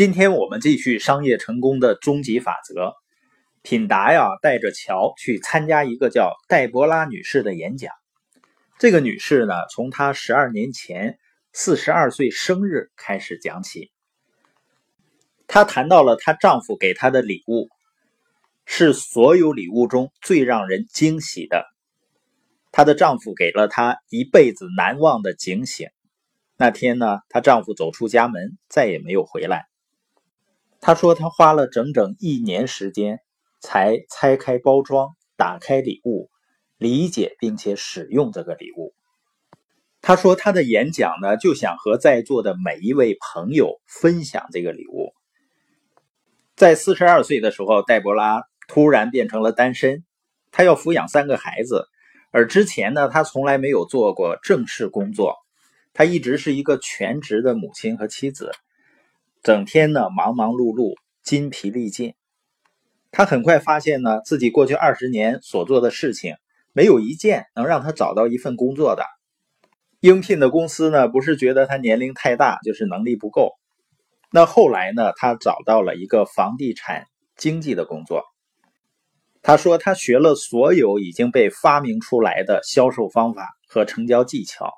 今天我们继续商业成功的终极法则。品达呀，带着乔去参加一个叫黛博拉女士的演讲。这个女士呢，从她12年前42岁生日开始讲起。她谈到了她丈夫给她的礼物，是所有礼物中最让人惊喜的。她的丈夫给了她一辈子难忘的警醒。那天呢，她丈夫走出家门，再也没有回来。她说她花了整整1年时间才拆开包装，打开礼物，理解并且使用这个礼物。她说她的演讲呢，就想和在座的每一位朋友分享这个礼物。在42岁的时候，黛博拉突然变成了单身，她要抚养3个孩子，而之前呢，她从来没有做过正式工作，她一直是一个全职的母亲和妻子，整天呢忙忙碌碌，筋疲力尽。他很快发现呢，自己过去20年所做的事情，没有一件能让他找到一份工作的。应聘的公司呢，不是觉得他年龄太大，就是能力不够。那后来呢，他找到了一个房地产经纪的工作。他说他学了所有已经被发明出来的销售方法和成交技巧。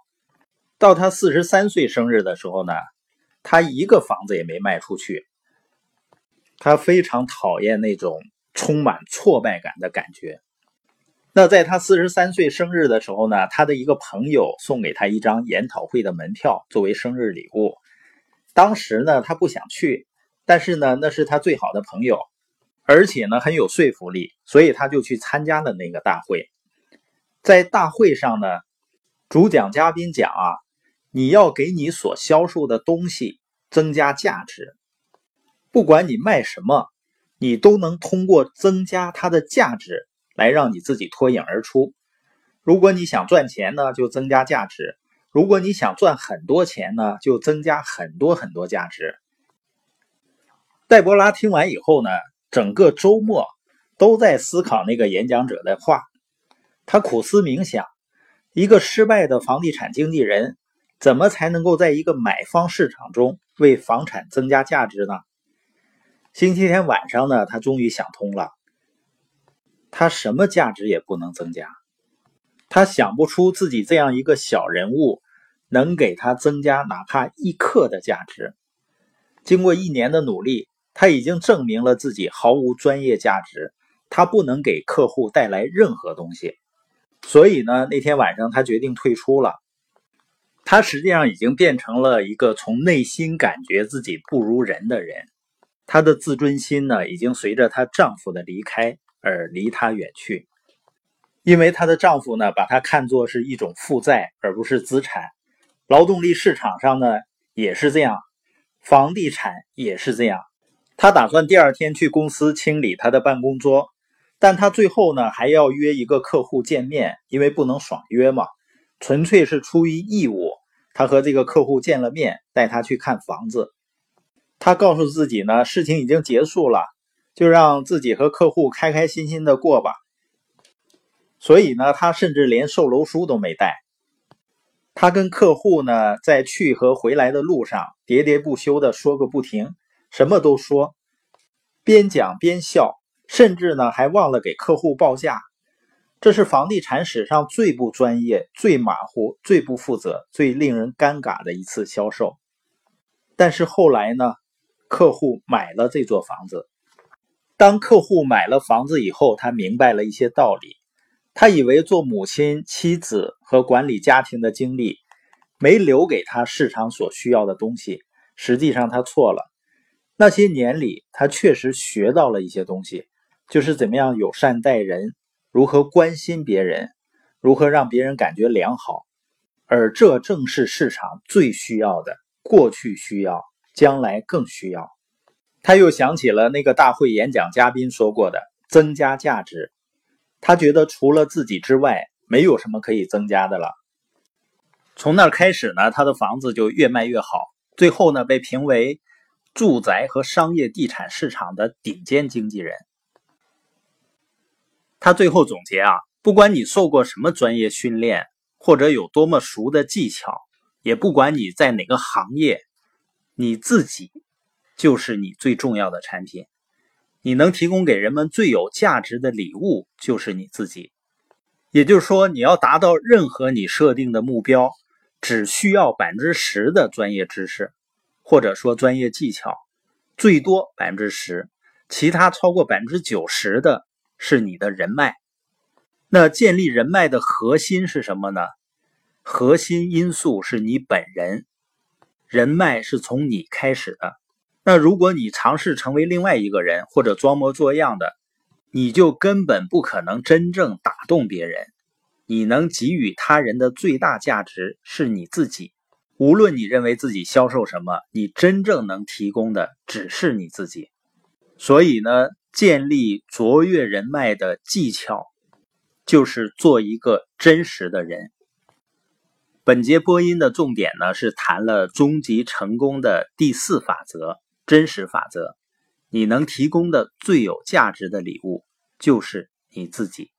到他43岁生日的时候呢，他一个房子也没卖出去。他非常讨厌那种充满挫败感的感觉。那在他43岁生日的时候呢，他的一个朋友送给他一张研讨会的门票作为生日礼物。当时呢，他不想去，但是呢，那是他最好的朋友，而且呢很有说服力，所以他就去参加了那个大会。在大会上呢，主讲嘉宾讲啊，你要给你所销售的东西增加价值，不管你卖什么，你都能通过增加它的价值来让你自己脱颖而出。如果你想赚钱呢，就增加价值；如果你想赚很多钱呢，就增加很多价值。黛博拉听完以后呢，整个周末都在思考那个演讲者的话，他苦思冥想，一个失败的房地产经纪人怎么才能够在一个买方市场中为房产增加价值呢？星期天晚上呢，他终于想通了，他什么价值也不能增加，他想不出自己这样一个小人物能给他增加哪怕1克的价值。经过1年的努力，他已经证明了自己毫无专业价值，他不能给客户带来任何东西。所以呢，那天晚上他决定退出了。他实际上已经变成了一个从内心感觉自己不如人的人，她的自尊心呢，已经随着她丈夫的离开而离她远去。因为她的丈夫呢，把她看作是一种负债而不是资产。劳动力市场上呢也是这样，房地产也是这样。她打算第二天去公司清理她的办公桌，但她最后呢还要约一个客户见面，因为不能爽约嘛，纯粹是出于义务。他和这个客户见了面，带他去看房子。他告诉自己呢，事情已经结束了，就让自己和客户开开心心的过吧。所以呢，他甚至连售楼书都没带。他跟客户呢，在去和回来的路上喋喋不休的说个不停，什么都说，边讲边笑，甚至呢还忘了给客户报价。这是房地产史上最不专业、最马虎、最不负责、最令人尴尬的一次销售。但是后来呢，客户买了这座房子。当客户买了房子以后，他明白了一些道理。他以为做母亲、妻子和管理家庭的经历没留给他市场所需要的东西，实际上他错了。那些年里，他确实学到了一些东西，就是怎么样友善待人，如何关心别人，如何让别人感觉良好，而这正是市场最需要的，过去需要，将来更需要。他又想起了那个大会演讲嘉宾说过的增加价值，他觉得除了自己之外，没有什么可以增加的了。从那开始呢，他的房子就越卖越好，最后呢，被评为住宅和商业地产市场的顶尖经纪人。他最后总结啊，不管你受过什么专业训练，或者有多么熟的技巧，也不管你在哪个行业，你自己就是你最重要的产品。你能提供给人们最有价值的礼物就是你自己。也就是说，你要达到任何你设定的目标，只需要 10% 的专业知识，或者说专业技巧，最多 10%， 其他超过 90% 的是你的人脉。那建立人脉的核心是什么呢？核心因素是你本人，人脉是从你开始的。那如果你尝试成为另外一个人，或者装模作样的，你就根本不可能真正打动别人。你能给予他人的最大价值是你自己。无论你认为自己销售什么，你真正能提供的只是你自己。所以呢，建立卓越人脉的技巧就是做一个真实的人。本节播音的重点呢，是谈了终极成功的第4法则，真实法则。你能提供的最有价值的礼物就是你自己。